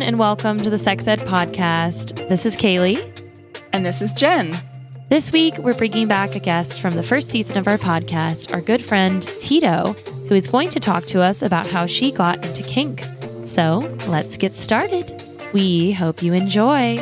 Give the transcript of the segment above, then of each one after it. everyone, and welcome to the Sex Ed Podcast. This is Kaylee. And this is Jen. This week, we're bringing back a guest from the first season of our podcast, our good friend Tito, who is going to talk to us about how she got into kink. So let's get started. We hope you enjoy.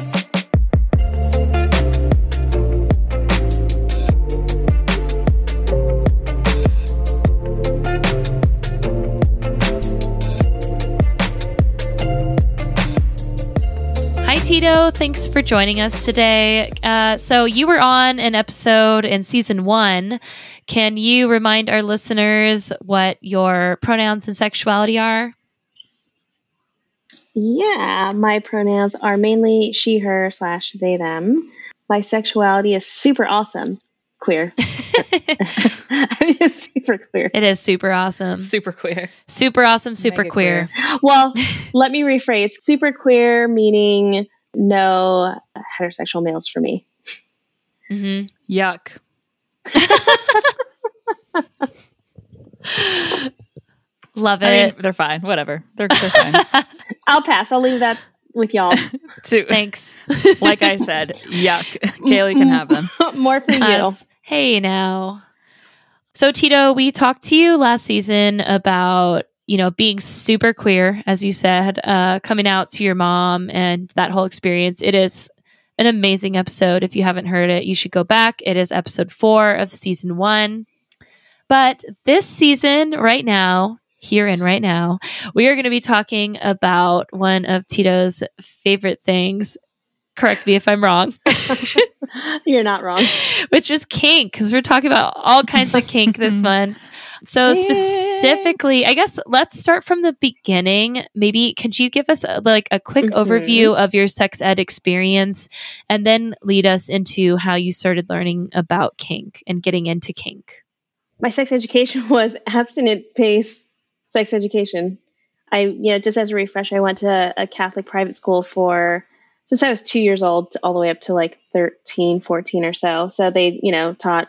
Tito, thanks for joining us today. So you were on an episode in season 1. Can you remind our listeners what your pronouns and sexuality are? Yeah, my pronouns are mainly she, her, / they, them. My sexuality is super awesome. Queer. I'm just super queer. It is super awesome. Super queer. Super awesome, super queer. Well, let me rephrase. Super queer meaning no heterosexual males for me. Mm-hmm. Yuck. Love it. I mean, they're fine. Whatever. They're fine. I'll pass. I'll leave that with y'all. Thanks. Like I said, yuck. Kaylee can have them. More for us. You. Hey now. So Tito, we talked to you last season about, being super queer, as you said, coming out to your mom and that whole experience. It is an amazing episode. If you haven't heard it, you should go back. It is episode 4 of season 1. But this season right now, we are going to be talking about one of Tito's favorite things. Correct me if I'm wrong. You're not wrong. Which is kink, because we're talking about all kinds of kink this month. So specifically, I guess let's start from the beginning. Maybe could you give us a quick overview of your sex ed experience and then lead us into how you started learning about kink and getting into kink? My sex education was abstinence-based sex education. I just as a refresh, I went to a Catholic private school since I was 2 years old, all the way up to 13, 14 or so. So they, taught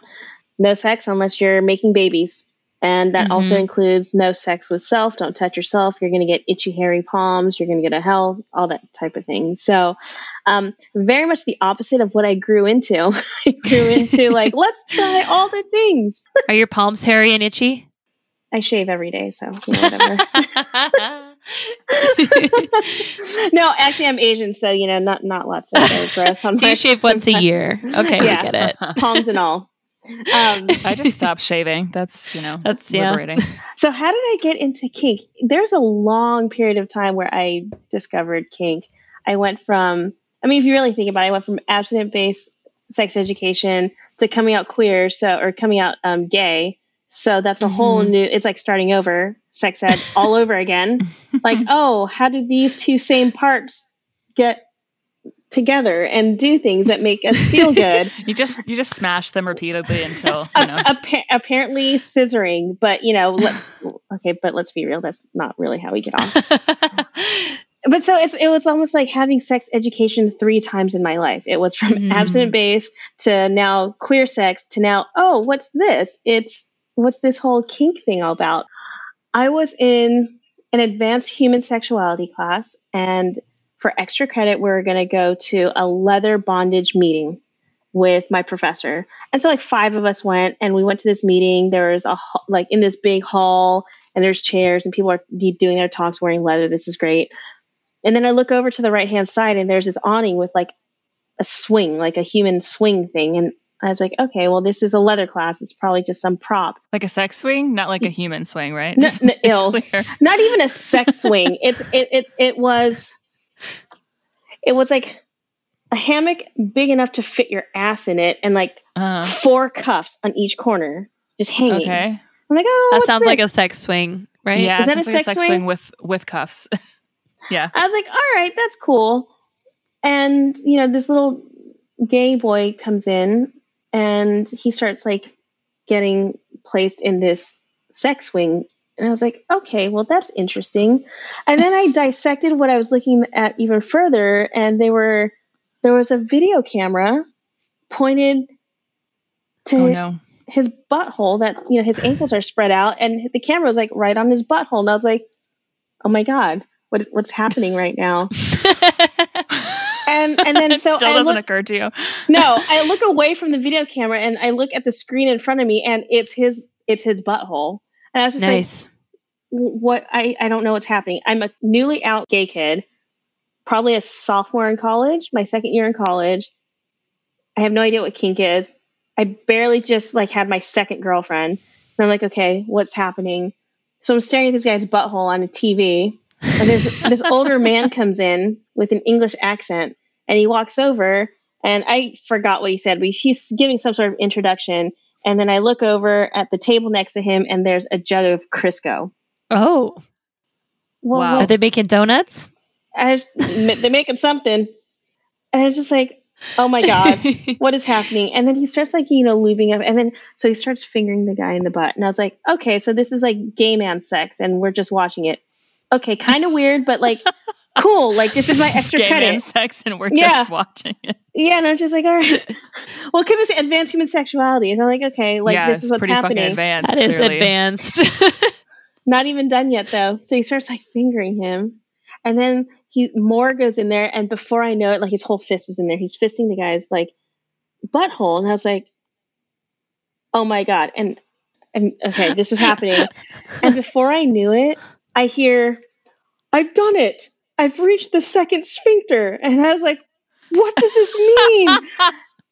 no sex unless you're making babies. And that also includes no sex with self. Don't touch yourself. You're going to get itchy, hairy palms. You're going to get a hell, all that type of thing. So very much the opposite of what I grew into. I grew into let's try all the things. Are your palms hairy and itchy? I shave every day, so whatever. No, actually, I'm Asian, so not lots of hair growth. So you shave once a year. Okay, yeah, we get it. Palms and all. I just stopped shaving. That's liberating. Yeah. So how did I get into kink? There's a long period of time where I discovered kink. If you really think about it, I went from abstinence-based sex education to coming out queer, or coming out gay. So that's a whole new, it's like starting over sex ed all over again. How do these two same parts get together and do things that make us feel good? you just smash them repeatedly until, apparently scissoring, but let's be real. That's not really how we get on. But so it was almost like having sex education 3 times in my life. It was from abstinence-based to now queer sex to now, what's this? What's this whole kink thing all about? I was in an advanced human sexuality class, and for extra credit, we were going to go to a leather bondage meeting with my professor. And so 5 of us went, and we went to this meeting. There was in this big hall, and there's chairs, and people are doing their talks wearing leather. This is great. And then I look over to the right-hand side, and there's this awning with a swing, a human swing thing. And I was like, okay, well, this is a leather class. It's probably just some prop. Like a sex swing? Not a human swing, right? Not even a sex swing. It was like a hammock big enough to fit your ass in it, and 4 cuffs on each corner just hanging. Okay. I'm like, that sounds like a sex swing, right? Yeah, is that a sex swing with cuffs? Yeah. I was like, all right, that's cool. And, this little gay boy comes in, and he starts getting placed in this sex wing. And I was like, okay, well, that's interesting. And then I dissected what I was looking at even further. And there was a video camera pointed to his butthole that, his ankles are spread out, and the camera was right on his butthole. And I was like, oh my God, what's happening right now? And then so it still doesn't occur to you. No, I look away from the video camera and I look at the screen in front of me, and it's his butthole. And I was just like, what? I don't know what's happening. I'm a newly out gay kid, probably a sophomore in college, my second year in college. I have no idea what kink is. I barely just like had my second girlfriend. And I'm like, okay, what's happening? So I'm staring at this guy's butthole on a TV. And this older man comes in with an English accent, and he walks over, and I forgot what he said, but he's giving some sort of introduction. And then I look over at the table next to him, and there's a jug of Crisco. Oh, well, wow. Well, are they making donuts? They're making something. And I was just like, oh my God, what is happening? And then he starts like, lubing up. And then, so he starts fingering the guy in the butt. And I was like, okay, so this is like gay man sex and we're just watching it. Okay. Kind of weird, but like, cool. Like this is my extra gay credit. Man sex and we're just watching it. Yeah. And I'm just like, all right, well, cause it's advanced human sexuality. And I'm like, okay, like this is what's happening. Fucking advanced, that is clearly. Advanced. Not even done yet though. So he starts like fingering him. And then more goes in there, and before I know it, like his whole fist is in there. He's fisting the guy's like butthole, and I was like, "Oh my God!" And okay, this is happening. And before I knew it, I hear, "I've done it! I've reached the second sphincter!" And I was like, "What does this mean?"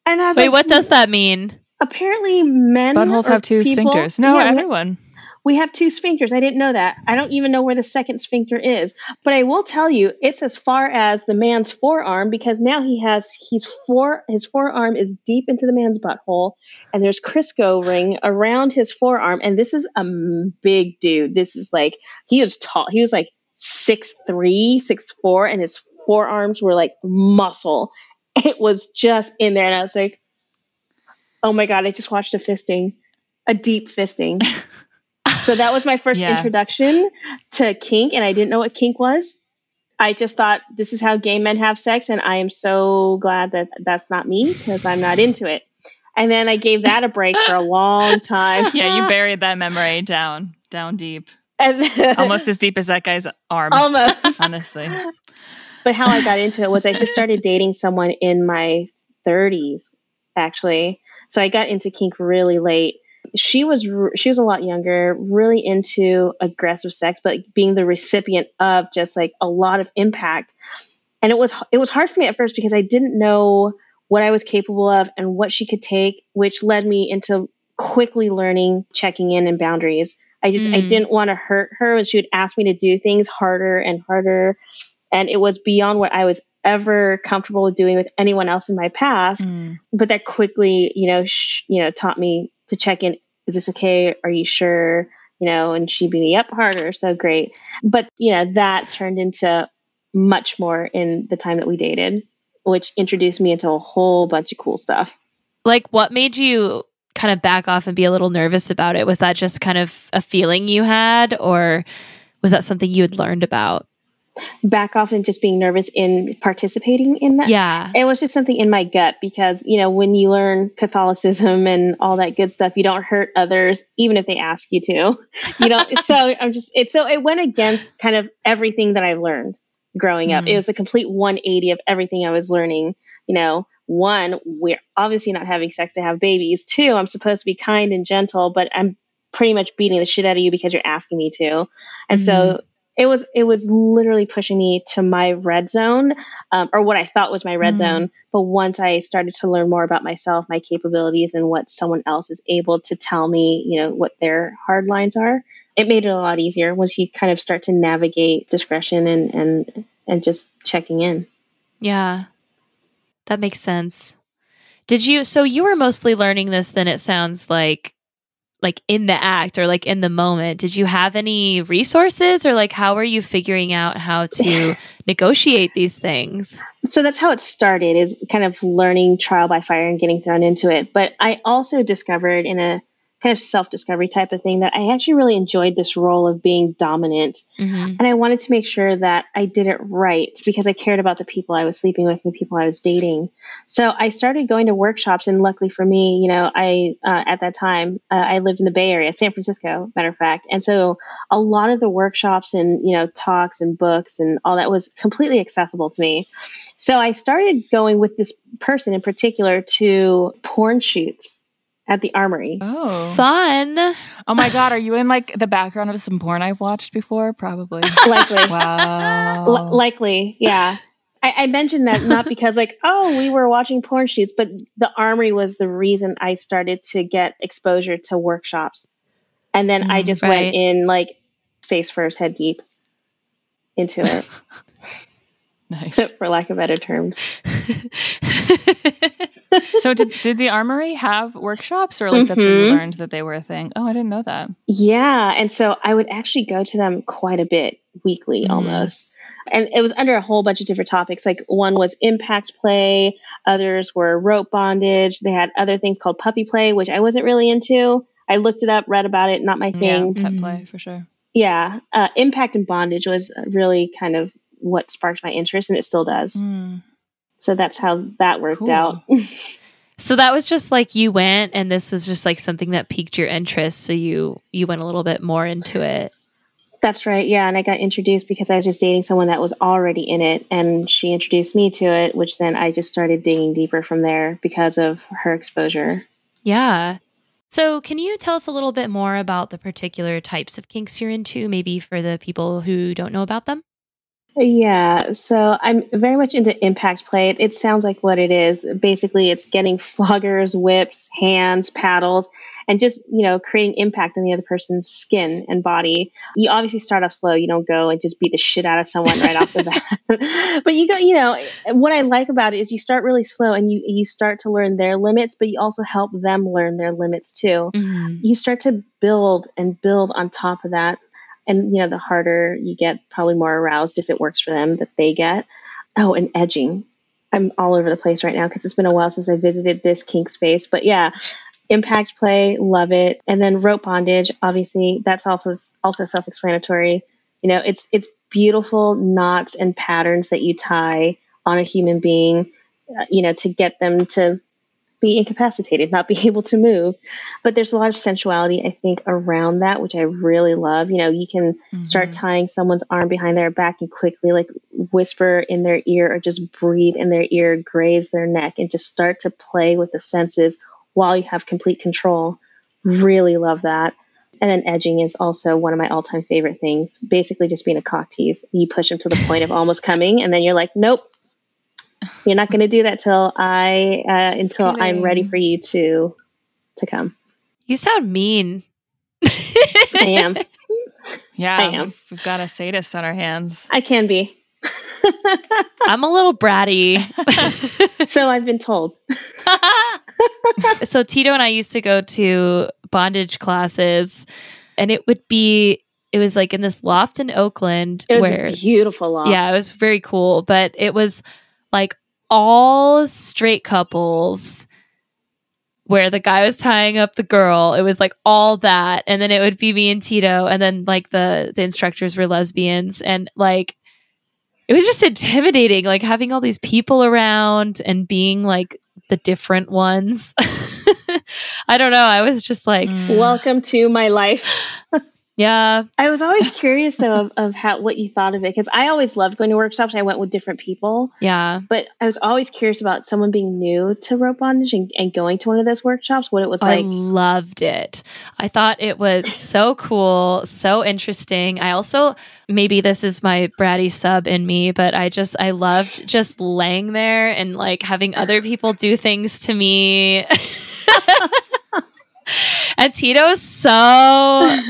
And I was like, "Wait, what does that mean?" Apparently, men buttholes have two sphincters. No, everyone. We have two sphincters. I didn't know that. I don't even know where the second sphincter is. But I will tell you, it's as far as the man's forearm, because now his forearm is deep into the man's butthole, and there's Crisco ring around his forearm. And this is a big dude. This is like, he was tall. He was like 6'3", 6'4", and his forearms were like muscle. It was just in there. And I was like, oh my God, I just watched a deep fisting. So that was my first introduction to kink, and I didn't know what kink was. I just thought this is how gay men have sex, and I am so glad that that's not me, because I'm not into it. And then I gave that a break for a long time. Yeah, you buried that memory down deep. And then, almost as deep as that guy's arm. Almost. Honestly. But how I got into it was I just started dating someone in my 30s, actually. So I got into kink really late. She was a lot younger, really into aggressive sex, but being the recipient of just like a lot of impact. And it was hard for me at first, because I didn't know what I was capable of and what she could take, which led me into quickly learning checking in and boundaries. I didn't want to hurt her, and she would ask me to do things harder and harder. And it was beyond what I was ever comfortable with doing with anyone else in my past. But that quickly, taught me to check in. Is this okay? Are you sure? And she beat me up harder. So great. But, that turned into much more in the time that we dated, which introduced me into a whole bunch of cool stuff. Like, what made you kind of back off and be a little nervous about it? Was that just kind of a feeling you had, or was that something you had learned about? Back off and just being nervous in participating in that. Yeah. It was just something in my gut, because, when you learn Catholicism and all that good stuff, you don't hurt others, even if they ask you to, so it went against kind of everything that I learned growing up. It was a complete 180 of everything I was learning. One, we're obviously not having sex to have babies. Two, I'm supposed to be kind and gentle, but I'm pretty much beating the shit out of you because you're asking me to. And so it was literally pushing me to my red zone, or what I thought was my red zone. But once I started to learn more about myself, my capabilities, and what someone else is able to tell me, what their hard lines are, it made it a lot easier once you kind of start to navigate discretion and just checking in. Yeah, that makes sense. So you were mostly learning this, then it sounds like in the act or like in the moment. Did you have any resources, or like, how were you figuring out how to negotiate these things? So that's how it started, is kind of learning trial by fire and getting thrown into it. But I also discovered in a kind of self-discovery type of thing, that I actually really enjoyed this role of being dominant. Mm-hmm. And I wanted to make sure that I did it right because I cared about the people I was sleeping with and the people I was dating. So I started going to workshops, and luckily for me, you know, at that time, I lived in the Bay Area, San Francisco, matter of fact. And so a lot of the workshops and, you know, talks and books and all that was completely accessible to me. So I started going with this person in particular to porn shoots at the Armory. Oh. Fun. Oh my God. Are you in like the background of some porn I've watched before? Probably. Likely. Wow. Likely. Yeah. I mentioned that not because like, oh, we were watching porn shoots, but the Armory was the reason I started to get exposure to workshops. And then I just went in like face first, head deep into it. Nice. For lack of better terms. So did the Armory have workshops, or like that's where you learned that they were a thing? Oh, I didn't know that. Yeah. And so I would actually go to them quite a bit, weekly almost. And it was under a whole bunch of different topics. Like one was impact play. Others were rope bondage. They had other things called puppy play, which I wasn't really into. I looked it up, read about it. Not my thing. Yeah, pet play for sure. Yeah. Impact and bondage was really kind of what sparked my interest, and it still does. So that's how that worked out. So that was just like you went, and this is just like something that piqued your interest. So you went a little bit more into it. That's right. Yeah. And I got introduced because I was just dating someone that was already in it, and she introduced me to it, which then I just started digging deeper from there because of her exposure. Yeah. So can you tell us a little bit more about the particular types of kinks you're into, maybe for the people who don't know about them? Yeah. So I'm very much into impact play. It sounds like what it is. Basically, it's getting floggers, whips, hands, paddles, and just, you know, creating impact on the other person's skin and body. You obviously start off slow. You don't go and just beat the shit out of someone right off the bat. But you go, you know, what I like about it is you start really slow, and you start to learn their limits, but you also help them learn their limits too. Mm-hmm. You start to build and build on top of that. And, you know, the harder you get, probably more aroused, if it works for them, that they get. Oh, and edging. I'm all over the place right now because it's been a while since I visited this kink space. But yeah, impact play, love it. And then rope bondage, obviously, that's also self-explanatory. You know, it's beautiful knots and patterns that you tie on a human being, you know, to get them to be incapacitated, not be able to move. But there's a lot of sensuality, I think, around that, which I really love. You know, you can start tying someone's arm behind their back and quickly like whisper in their ear, or just breathe in their ear, graze their neck, and just start to play with the senses while you have complete control. Really love that. And then edging is also one of my all-time favorite things. Basically just being a cock tease. You push them to the point of almost coming, and then you're like, nope, you're not going to do that until I'm ready for you to come. You sound mean. I am. Yeah, I am. We've got a sadist on our hands. I can be. I'm a little bratty. So I've been told. So Tito and I used to go to bondage classes, and it was like in this loft in Oakland. It was a beautiful loft. Yeah, it was very cool, but it was like all straight couples where the guy was tying up the girl. It was like all that. And then it would be me and Tito. And then like the instructors were lesbians. And like, it was just intimidating, like having all these people around and being like the different ones. I don't know. I was just like, welcome to my life. Yeah. I was always curious though of how, what you thought of it, because I always loved going to workshops. I went with different people. Yeah. But I was always curious about someone being new to rope bondage and going to one of those workshops, what it was like. I loved it. I thought it was so cool, so interesting. I also, maybe this is my bratty sub in me, but I loved just laying there and like having other people do things to me. And Tito's so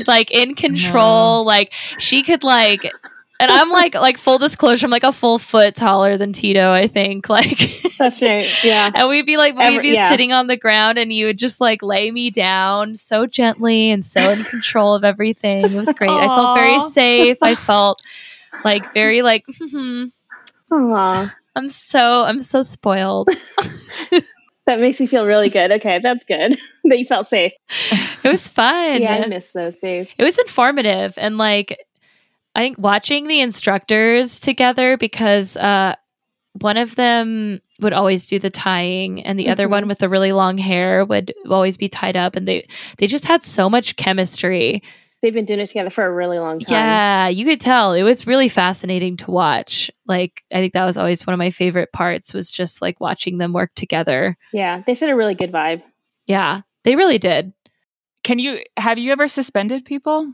like in control, like she could like, and I'm like full disclosure, I'm like a full foot taller than Tito, I think. Like that's right. Yeah. And we'd be sitting on the ground, and you would just like lay me down so gently and so in control of everything. It was great. Aww. I felt very safe. I felt like very like, I'm so spoiled. That makes me feel really good. Okay, that's good that you felt safe. It was fun. Yeah, I miss those days. It was informative. And like, I think watching the instructors together, because one of them would always do the tying and the mm-hmm. other one with the really long hair would always be tied up. And they just had so much chemistry. They've been doing it together for a really long time. Yeah, you could tell. It was really fascinating to watch. Like, I think that was always one of my favorite parts, was just like watching them work together. Yeah, they set a really good vibe. Yeah, they really did. Have you ever suspended people?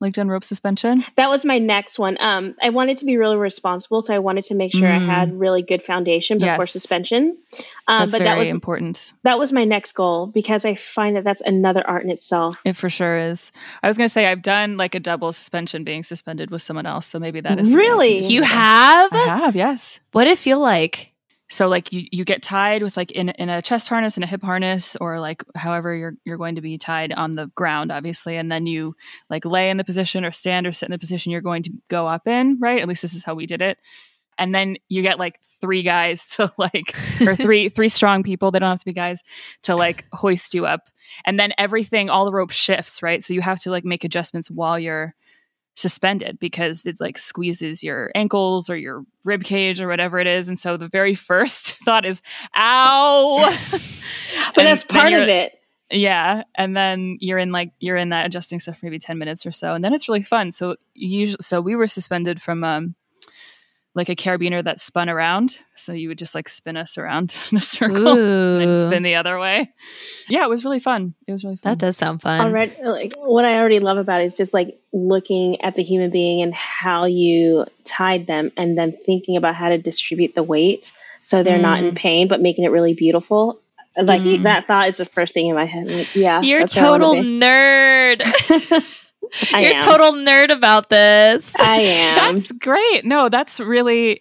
Like done rope suspension? That was my next one. I wanted to be really responsible, so I wanted to make sure I had really good foundation before suspension. That's but very important. That was my next goal, because I find that that's another art in itself. It for sure is. I was going to say, I've done like a double suspension, being suspended with someone else, so maybe that is... Really? You have? I have, yes. What did it feel like? So like you get tied with like in a chest harness and a hip harness, or like however you're going to be tied on the ground, obviously. And then you like lay in the position or stand or sit in the position you're going to go up in, right? At least this is how we did it. And then you get like three guys to like, or three strong people, they don't have to be guys, to like hoist you up. And then all the rope shifts, right? So you have to like make adjustments while you're suspended, because it like squeezes your ankles or your rib cage or whatever it is. And so the very first thought is, ow. But that's part of it. Yeah. And then you're in that adjusting stuff for maybe 10 minutes or so. And then it's really fun. So we were suspended from like a carabiner that spun around. So you would just like spin us around in a circle and spin the other way. Yeah, it was really fun. That does sound fun. Already, like, what I already love about it is just like looking at the human being and how you tied them, and then thinking about how to distribute the weight so they're not in pain, but making it really beautiful. Like that thought is the first thing in my head. Like, yeah. You're total nerd. You're a total nerd about this. I am. That's great. No, that's really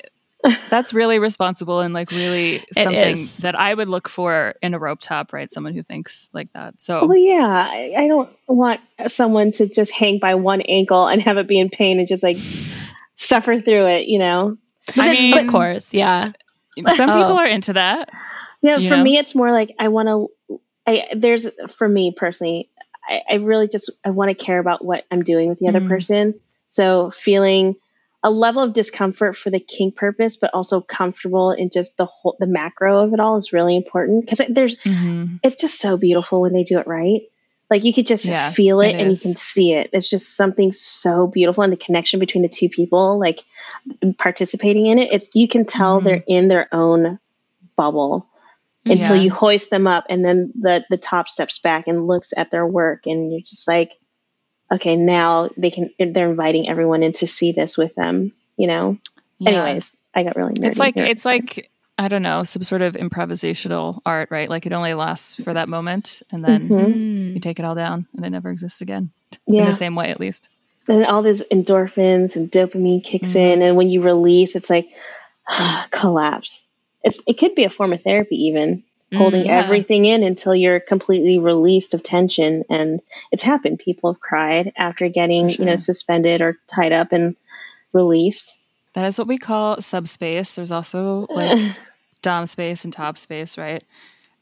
responsible, and like really something that I would look for in a rope top, right? Someone who thinks like that. So, well, yeah, I don't want someone to just hang by one ankle and have it be in pain and just like suffer through it, you know? But of course, yeah. Some people are into that. Yeah, for me, it's more like for me personally, I really just, I want to care about what I'm doing with the other person. So feeling a level of discomfort for the kink purpose, but also comfortable in just the macro of it all is really important, because it's just so beautiful when they do it right. Like you could just feel it and you can see it. It's just something so beautiful. And the connection between the two people, like participating in it, you can tell they're in their own bubble. Until you hoist them up, and then the top steps back and looks at their work, and you're just like, okay, now they're inviting everyone in to see this with them, you know? Yeah. Anyways, I got really nerdy. It's like, I don't know, some sort of improvisational art, right? Like it only lasts for that moment, and then you take it all down and it never exists again. Yeah. In the same way, at least. And all those endorphins and dopamine kicks in, and when you release, it's like collapse. It could be a form of therapy, even holding everything in until you're completely released of tension. And it's happened. People have cried after getting, suspended or tied up and released. That is what we call subspace. There's also like dom space and top space, right?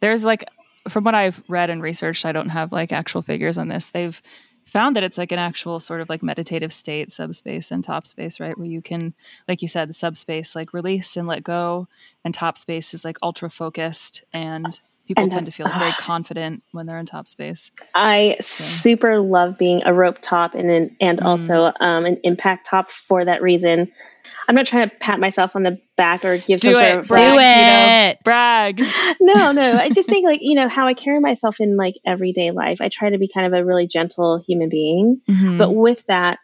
There's like, from what I've read and researched, I don't have like actual figures on this. They've found that it's like an actual sort of like meditative state, subspace and top space, right? Where you can, like you said, the subspace, like release and let go, and top space is like ultra focused, and people tend to feel very confident when they're in top space. Super love being a rope top and also an impact top for that reason. I'm not trying to pat myself on the back or give some sort of brag. No. I just think like, how I carry myself in like everyday life. I try to be kind of a really gentle human being. Mm-hmm. But with that,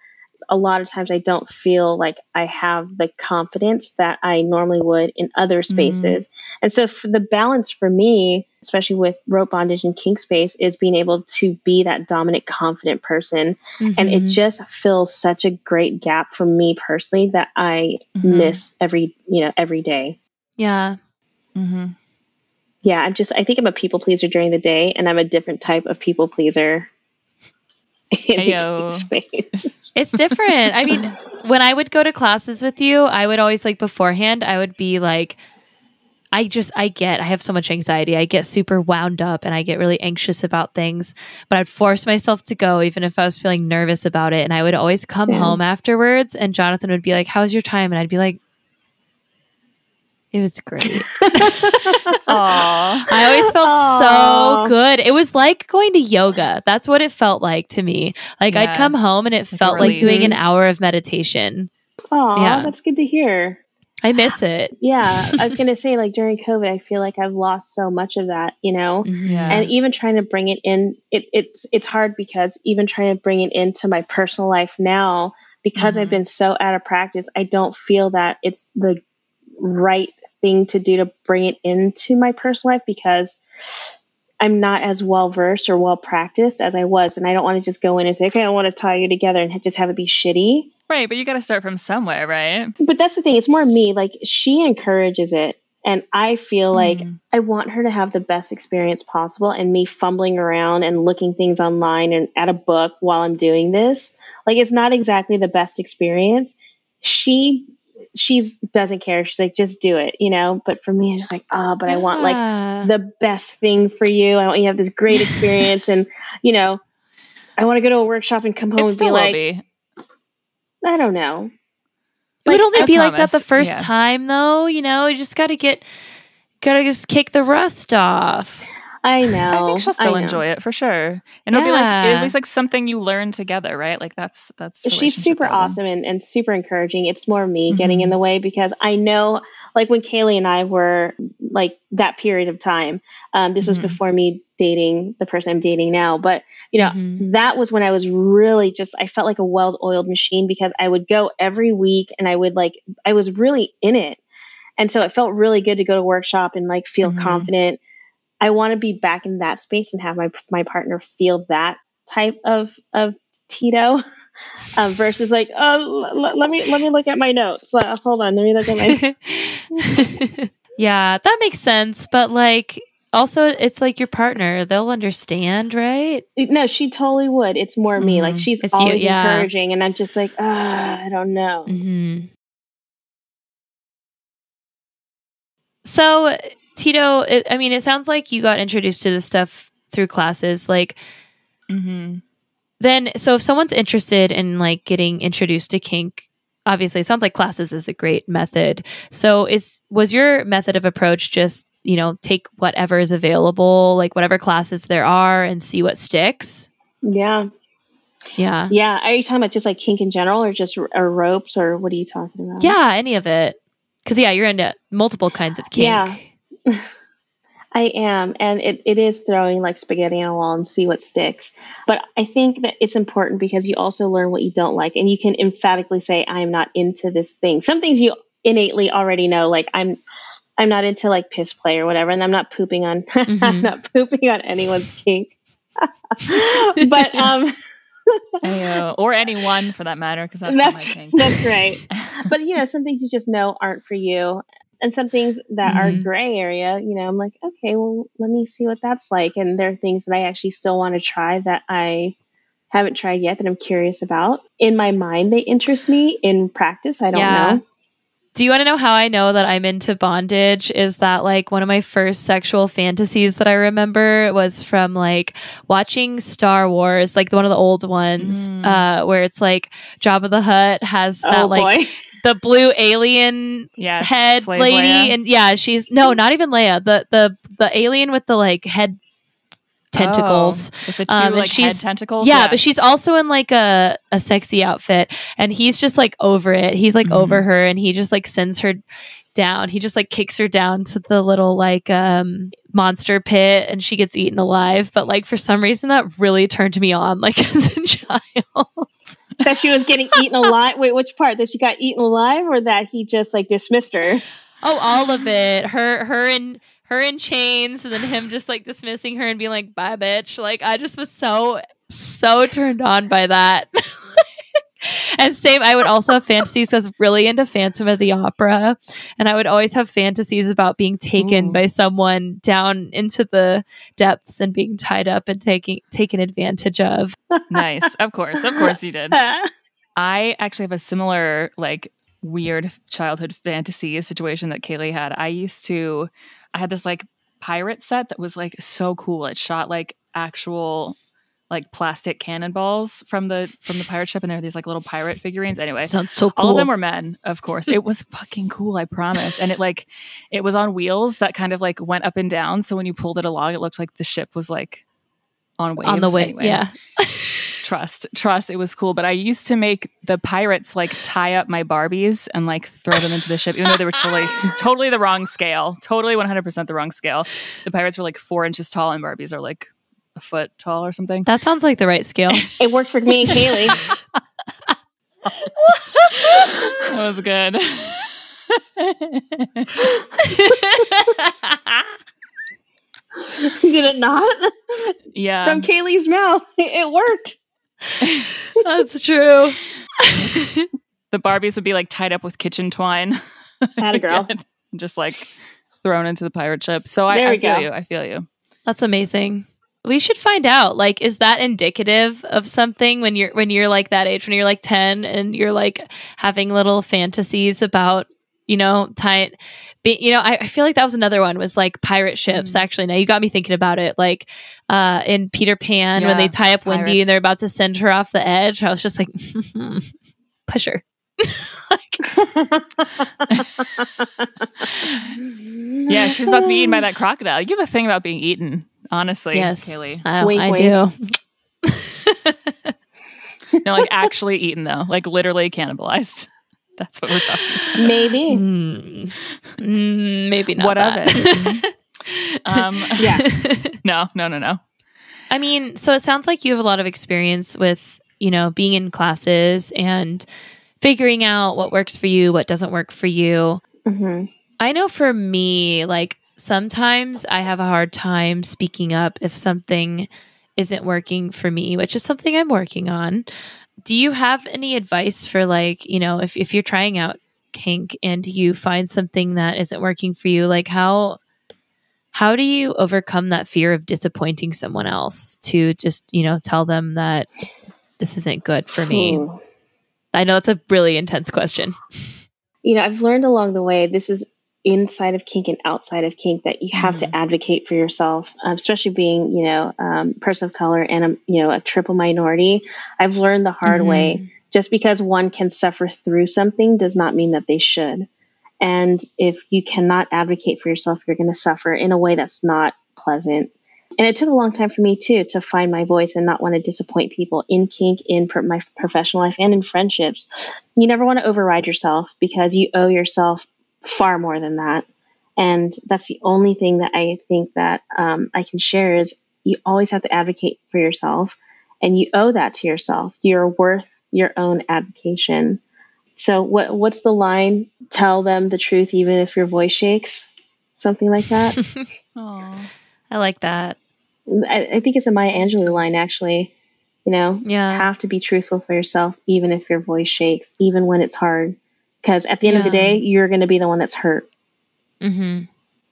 a lot of times I don't feel like I have the confidence that I normally would in other spaces. Mm-hmm. And so for the balance for me, especially with rope bondage and kink space, is being able to be that dominant, confident person. Mm-hmm. And it just fills such a great gap for me personally that I miss every day. Yeah. Mm-hmm. Yeah. I think I'm a people pleaser during the day, and I'm a different type of people pleaser in space. It's different. I mean, when I would go to classes with you, I would always like beforehand, I would be like, I have so much anxiety. I get super wound up and I get really anxious about things, but I'd force myself to go even if I was feeling nervous about it. And I would always come home afterwards and Jonathan would be like, "How was your time?" And I'd be like, "It was great." I always felt so good. It was like going to yoga. That's what it felt like to me. Like I'd come home and it felt like doing an hour of meditation. Oh, that's good to hear. I miss it. Yeah. I was going to say, like, during COVID, I feel like I've lost so much of that, you know, and even trying to bring it in, it's hard because even trying to bring it into my personal life now, because I've been so out of practice, I don't feel that it's the right thing to do to bring it into my personal life because I'm not as well versed or well practiced as I was. And I don't want to just go in and say, okay, I want to tie you together and just have it be shitty. Right, but you got to start from somewhere, right? But that's the thing. It's more me. Like, she encourages it. And I feel like I want her to have the best experience possible. And me fumbling around and looking things online and at a book while I'm doing this, like, it's not exactly the best experience. She doesn't care. She's like, just do it, you know? But for me, I'm just like, but I want, like, the best thing for you. I want you to have this great experience. And, you know, I want to go to a workshop and come home and be like... I don't know. It would only be like that the first time, though. You know, you just gotta just kick the rust off. I know. I think she'll still enjoy it for sure, and it'll be like at least like something you learn together, right? Like that's. She's super awesome and super encouraging. It's more me getting in the way because I know, like, when Kaylee and I were like that period of time. This was before me dating the person I'm dating now, but you know, that was when I was really just, I felt like a well-oiled machine because I would go every week and I was really in it. And so it felt really good to go to workshop and like feel confident. I want to be back in that space and have my partner feel that type of Tito versus like, let me look at my notes. Hold on. Let me look at my Yeah, that makes sense. But like, also, it's like your partner. They'll understand, right? No, she totally would. It's more me. Like, she's always encouraging. And I'm just like, I don't know. So, Tito, it sounds like you got introduced to this stuff through classes. Like, then, so if someone's interested in, like, getting introduced to kink, obviously, it sounds like classes is a great method. So, was your method of approach just, you know, take whatever is available, like whatever classes there are and see what sticks? Yeah. Yeah. Yeah. Are you talking about just like kink in general or just ropes or what are you talking about? Yeah. Any of it. Cause yeah, you're into multiple kinds of kink. Yeah. I am. And it is throwing like spaghetti on a wall and see what sticks. But I think that it's important because you also learn what you don't like and you can emphatically say, I am not into this thing. Some things you innately already know, like I'm not into like piss play or whatever, and I'm not pooping on I'm not pooping on anyone's kink. But or anyone for that matter, because that's my kink. That's right. But you know, some things you just know aren't for you. And some things that are gray area, you know, I'm like, okay, well, let me see what that's like. And there are things that I actually still want to try that I haven't tried yet that I'm curious about. In my mind, they interest me. In practice, I don't know. Do you want to know how I know that I'm into bondage? Is that like one of my first sexual fantasies that I remember was from like watching Star Wars, like one of the old ones, where it's like Jabba the Hutt has that like the blue alien head lady, Leia. And she's not even Leia, the alien with the like head tentacles. With the two like head tentacles. Yeah, but she's also in like a sexy outfit and he's just like over it. He's like over her and he just like sends her down. He just like kicks her down to the little like monster pit and she gets eaten alive. But like for some reason that really turned me on like as a child. That she was getting eaten alive. Wait, which part? That she got eaten alive or that he just like dismissed her? Oh, all of it. Her in chains and then him just like dismissing her and being like, bye, bitch. Like, I just was so turned on by that. And same, I would also have fantasies. So I was really into Phantom of the Opera. And I would always have fantasies about being taken by someone down into the depths and being tied up and taken advantage of. Nice. Of course. Of course you did. I actually have a similar like weird childhood fantasy situation that Kaylee had. I had this like pirate set that was like so cool. It shot like actual like plastic cannonballs from the pirate ship, and there were these like little pirate figurines. Anyway, sounds so cool. All of them were men, of course. It was fucking cool, I promise. And it was on wheels that kind of like went up and down, so when you pulled it along, it looked like the ship was like on waves. On the way, anyway. Yeah. Trust. It was cool. But I used to make the pirates like tie up my Barbies and like throw them into the ship, even though they were totally the wrong scale. Totally 100% the wrong scale. The pirates were like 4 inches tall, and Barbies are like a foot tall or something. That sounds like the right scale. It worked for me, Kaylee. That was good. Did it not? Yeah. From Kaylee's mouth. It worked. That's true. The Barbies would be like tied up with kitchen twine. Atta girl. Just like thrown into the pirate ship. So I feel you. That's amazing. We should find out, like, is that indicative of something when you're like that age, when you're like 10 and you're like having little fantasies about, you know, I feel like that was another one, was like pirate ships. Mm-hmm. Actually, now you got me thinking about it. Like in Peter Pan, when they tie up pirates. Wendy and they're about to send her off the edge. I was just like, push her. Yeah, she's about to be eaten by that crocodile. You have a thing about being eaten. Honestly, yes, Kaylee. I do. No, like actually eaten though, like literally cannibalized. That's what we're talking about. Maybe. Maybe not. What that. Of it? Yeah. No. I mean, so it sounds like you have a lot of experience with, you know, being in classes and figuring out what works for you, what doesn't work for you. Mm-hmm. I know for me, like, sometimes I have a hard time speaking up if something isn't working for me, which is something I'm working on. Do you have any advice for, like, you know, if you're trying out kink and you find something that isn't working for you, like how do you overcome that fear of disappointing someone else to just, you know, tell them that this isn't good for me? Ooh. I know it's a really intense question. You know, I've learned along the way, this is inside of kink and outside of kink, that you have to advocate for yourself, especially being, you know, person of color and, you know, a triple minority. I've learned the hard way, just because one can suffer through something does not mean that they should. And if you cannot advocate for yourself, you're going to suffer in a way that's not pleasant. And it took a long time for me too, to find my voice and not want to disappoint people in kink, in my professional life, and in friendships. You never want to override yourself, because you owe yourself far more than that. And that's the only thing that I think that I can share, is you always have to advocate for yourself, and you owe that to yourself. You're worth your own advocation. So what's the line? Tell them the truth, even if your voice shakes, something like that. Oh, I like that. I think it's a Maya Angelou line, actually. You know, you have to be truthful for yourself, even if your voice shakes, even when it's hard. Because at the end of the day, you're going to be the one that's hurt. Mm-hmm.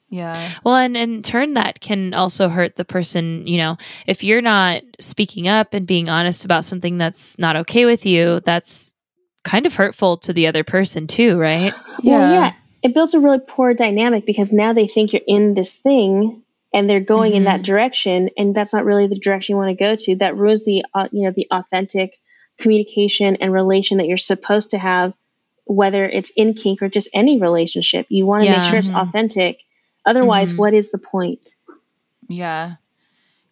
Yeah. Well, and in turn, that can also hurt the person. You know, if you're not speaking up and being honest about something that's not okay with you, that's kind of hurtful to the other person too, right? Yeah. Well, yeah. It builds a really poor dynamic, because now they think you're in this thing and they're going in that direction, and that's not really the direction you want to go to. That ruins the, you know, the authentic communication and relation that you're supposed to have, whether it's in kink or just any relationship. You want to make sure it's authentic. Otherwise, what is the point? Yeah.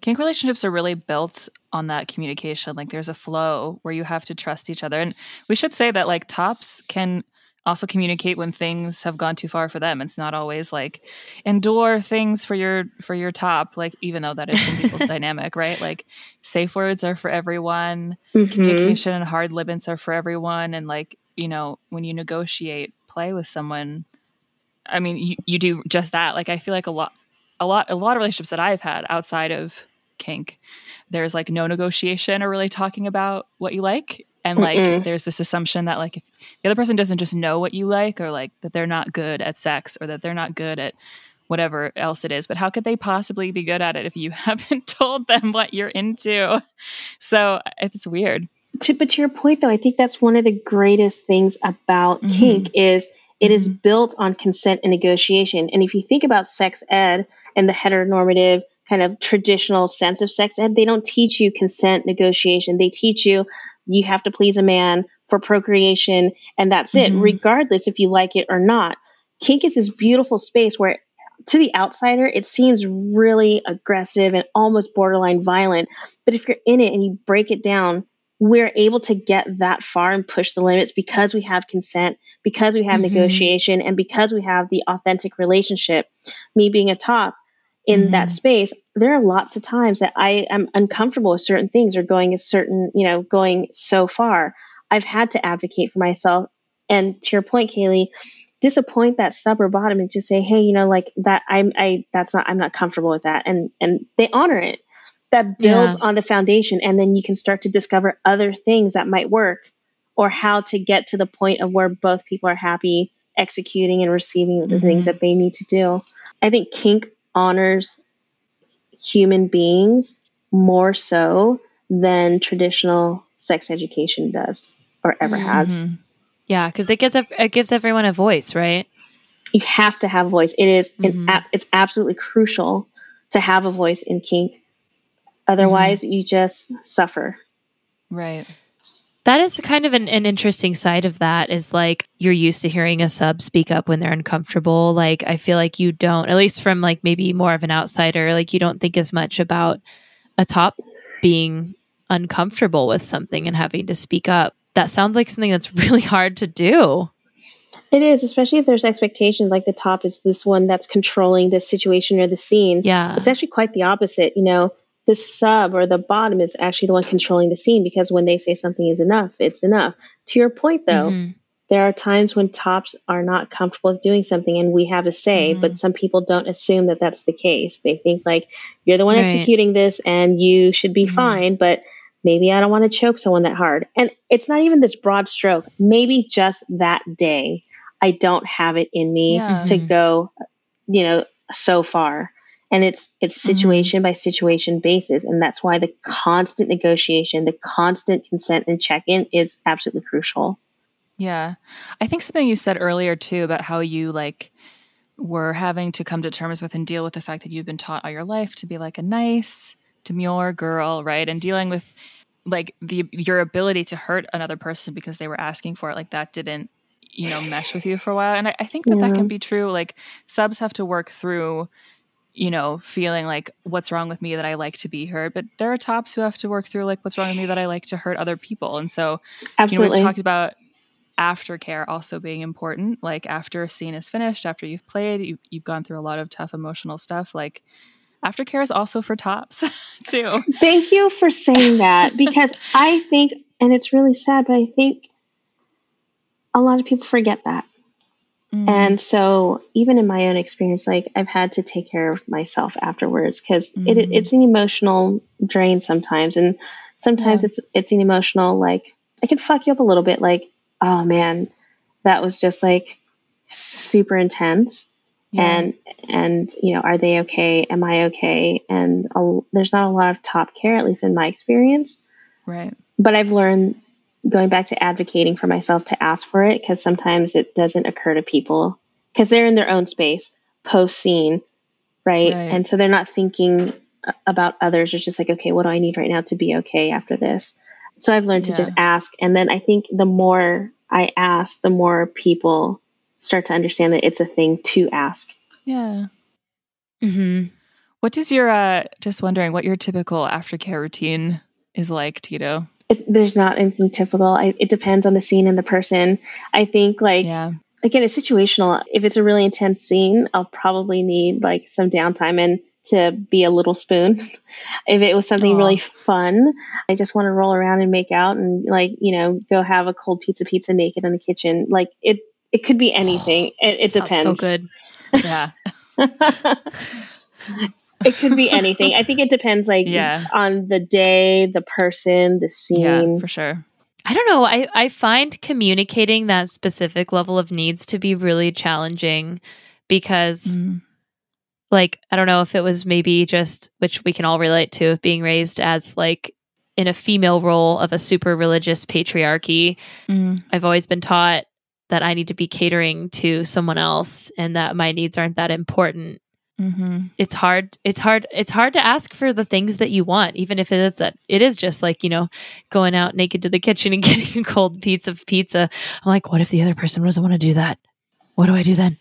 Kink relationships are really built on that communication. Like, there's a flow where you have to trust each other. And we should say that, like, tops can also communicate when things have gone too far for them. It's not always like endure things for your top, like, even though that is some people's dynamic, right? Like, safe words are for everyone. Mm-hmm. Communication and hard limits are for everyone. And, like, you know, when you negotiate play with someone, I mean, you do just that. Like, I feel like a lot of relationships that I've had outside of kink, there's like no negotiation or really talking about what you like. And like, there's this assumption that, like, if the other person doesn't just know what you like, or like that they're not good at sex, or that they're not good at whatever else it is, but how could they possibly be good at it if you haven't told them what you're into? So it's weird. to your point, though, I think that's one of the greatest things about kink is it is built on consent and negotiation. And if you think about sex ed and the heteronormative kind of traditional sense of sex ed, they don't teach you consent negotiation. They teach you, you have to please a man for procreation, and that's it, regardless if you like it or not. Kink is this beautiful space where, to the outsider, it seems really aggressive and almost borderline violent. But if you're in it and you break it down, we're able to get that far and push the limits because we have consent, because we have negotiation, and because we have the authentic relationship. Me being a top in that space, there are lots of times that I am uncomfortable with certain things or going so far. I've had to advocate for myself. And to your point, Kaylee, disappoint that sub or bottom and just say, hey, that I'm not comfortable with that. And they honor it. That builds on the foundation. And then you can start to discover other things that might work or how to get to the point of where both people are happy executing and receiving the things that they need to do. I think kink honors human beings more so than traditional sex education does or ever has. Yeah, because it gives everyone a voice, right? You have to have a voice. It is it's absolutely crucial to have a voice in kink. Otherwise, you just suffer. Right. That is kind of an interesting side of that is like you're used to hearing a sub speak up when they're uncomfortable. Like I feel like you don't, at least from like maybe more of an outsider, like you don't think as much about a top being uncomfortable with something and having to speak up. That sounds like something that's really hard to do. It is, especially if there's expectations like the top is this one that's controlling the situation or the scene. Yeah. It's actually quite the opposite. The sub or the bottom is actually the one controlling the scene because when they say something is enough, it's enough. To your point, though, there are times when tops are not comfortable with doing something and we have a say, but some people don't assume that that's the case. They think like, you're the one executing this and you should be fine, but maybe I don't want to choke someone that hard. And it's not even this broad stroke. Maybe just that day, I don't have it in me to go, so far. And it's situation by situation basis. And that's why the constant negotiation, the constant consent and check-in is absolutely crucial. Yeah. I think something you said earlier too, about how you were having to come to terms with and deal with the fact that you've been taught all your life to be like a nice, demure girl, right? And dealing with your ability to hurt another person because they were asking for it, that didn't, mesh with you for a while. And I think that that can be true. Subs have to work through, feeling like what's wrong with me that I like to be hurt, but there are tops who have to work through what's wrong with me that I like to hurt other people. And so absolutely. We've talked about aftercare also being important. After a scene is finished, after you've played, you've gone through a lot of tough emotional stuff, aftercare is also for tops too. Thank you for saying that because I think, and it's really sad, but I think a lot of people forget that. And so even in my own experience, I've had to take care of myself afterwards because it's an emotional drain sometimes. And sometimes it's an emotional, I can fuck you up a little bit. Oh man, that was just super intense. Yeah. And are they okay? Am I okay? And there's not a lot of top care, at least in my experience. Right. But I've learned, going back to advocating for myself, to ask for it because sometimes it doesn't occur to people because they're in their own space post scene, right? And so they're not thinking about others. It's just okay, what do I need right now to be okay after this? So I've learned to just ask. And then I think the more I ask, the more people start to understand that it's a thing to ask. Yeah. Mm-hmm. What does your, just wondering what your typical aftercare routine is like, Tito? There's not anything typical. It depends on the scene and the person. I think again, it's situational. If it's a really intense scene, I'll probably need some downtime and to be a little spoon. If it was something really fun, I just want to roll around and make out and go have a cold pizza naked in the kitchen. It could be anything. It depends. So good. Yeah. It could be anything. I think it depends on the day, the person, the scene. Yeah, for sure. I don't know. I find communicating that specific level of needs to be really challenging because I don't know if it was maybe just, which we can all relate to, being raised as in a female role of a super religious patriarchy. I've always been taught that I need to be catering to someone else and that my needs aren't that important. It's hard to ask for the things that you want, even if it is just like, you know, going out naked to the kitchen and getting a cold piece of pizza. I'm like, what if the other person doesn't want to do that? What do I do then?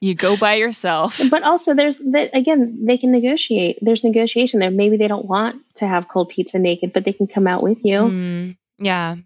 You go by yourself. But also again, they can negotiate. There's negotiation there. Maybe they don't want to have cold pizza naked, but they can come out with you. Yeah,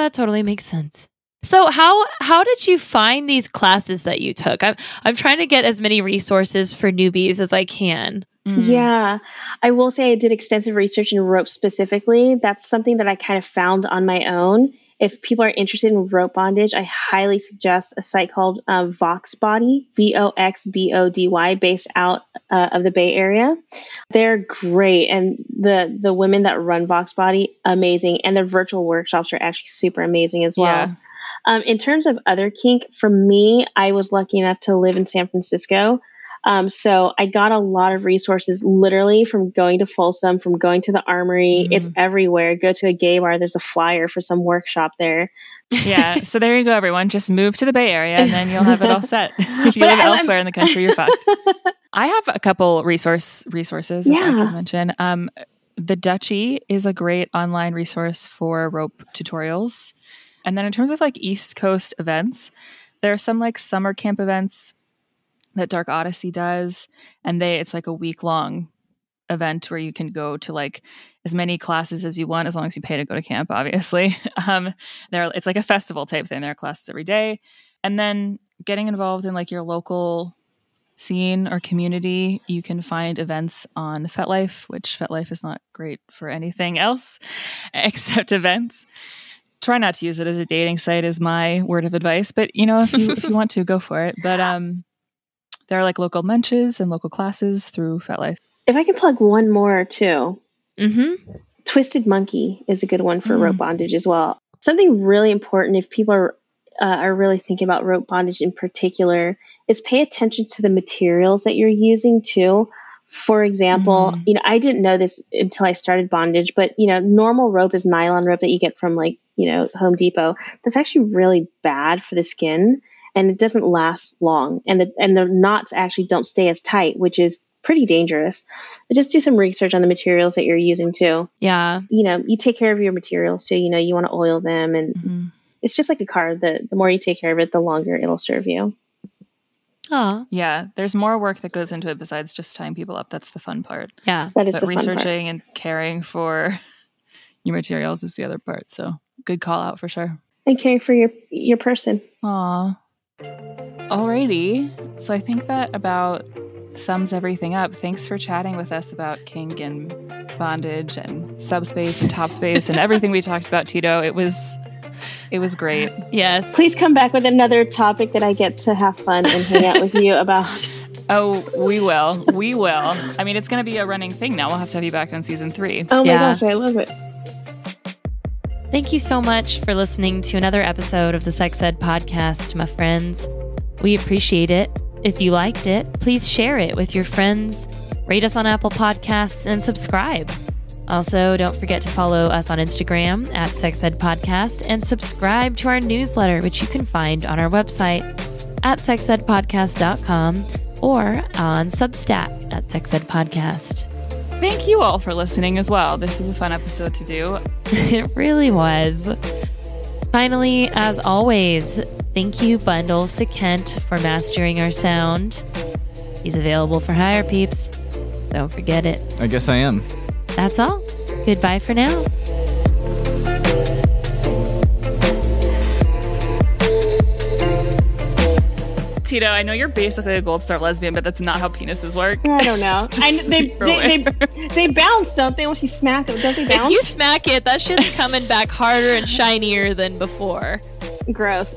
that totally makes sense. So how did you find these classes that you took? I'm trying to get as many resources for newbies as I can. Yeah, I will say I did extensive research in rope specifically. That's something that I kind of found on my own. If people are interested in rope bondage, I highly suggest a site called Voxbody, Voxbody, based out of the Bay Area. They're great. And the women that run Voxbody, amazing. And their virtual workshops are actually super amazing as well. Yeah. In terms of other kink, for me, I was lucky enough to live in San Francisco. So I got a lot of resources literally from going to Folsom, from going to the Armory. It's everywhere. Go to a gay bar. There's a flyer for some workshop there. Yeah. So there you go, everyone. Just move to the Bay Area and then you'll have it all set. If you live elsewhere in the country, you're fucked. I have a couple resources I could mention. The Duchy is a great online resource for rope tutorials. And then in terms of like East Coast events, there are some like summer camp events that Dark Odyssey does. And it's like a week long event where you can go to like as many classes as you want, as long as you pay to go to camp, obviously. It's like a festival type thing. There are classes every day. And then getting involved in like your local scene or community, you can find events on FetLife, which FetLife is not great for anything else except events. Try not to use it as a dating site is my word of advice, but you know, if you want to, go for it. But there are like local munches and local classes through FetLife. If I could plug one more or two, Twisted Monkey is a good one for rope bondage as well. Something really important if people are really thinking about rope bondage in particular is pay attention to the materials that you're using too. For example, you know, I didn't know this until I started bondage, but you know, normal rope is nylon rope that you get from like, you know, Home Depot. That's actually really bad for the skin and it doesn't last long. And the knots actually don't stay as tight, which is pretty dangerous. But just do some research on the materials that you're using too. Yeah. You know, you take care of your materials too. You know, you want to oil them and it's just like a car. The more you take care of it, the longer it'll serve you. Oh yeah, there's more work that goes into it besides just tying people up. That's the fun part. Yeah, that is the fun part. But researching and caring for your materials is the other part. So good call out for sure. And caring for your person. Aw. Alrighty. So I think that about sums everything up. Thanks for chatting with us about kink and bondage and subspace and top space and everything we talked about, Tito. It was great. Yes. Please come back with another topic that I get to have fun and hang out with you about. Oh, we will. We will. I mean, it's going to be a running thing now. We'll have to have you back on season 3. Oh my gosh, I love it. Thank you so much for listening to another episode of the Sex Ed Podcast, my friends. We appreciate it. If you liked it, please share it with your friends. Rate us on Apple Podcasts and subscribe. Also, don't forget to follow us on Instagram at SexEdPodcast and subscribe to our newsletter, which you can find on our website at sexedpodcast.com or on Substack at sexedpodcast. Thank you all for listening as well. This was a fun episode to do. It really was. Finally, as always, thank you, Bundles, to Kent for mastering our sound. He's available for hire, peeps. Don't forget it. I guess I am. That's all. Goodbye for now. Tito, I know you're basically a gold star lesbian, but that's not how penises work. I don't know. They bounce, don't they? Once you smack it, don't they bounce? If you smack it, that shit's coming back harder and shinier than before. Gross.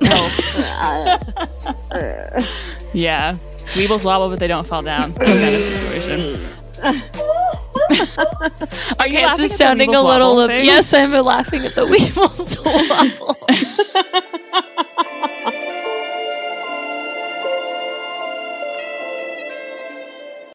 Yeah. Weebles wobble, but they don't fall down. That is the situation. Okay, this is sounding a little. Yes, I'm laughing at the Weebles wobble.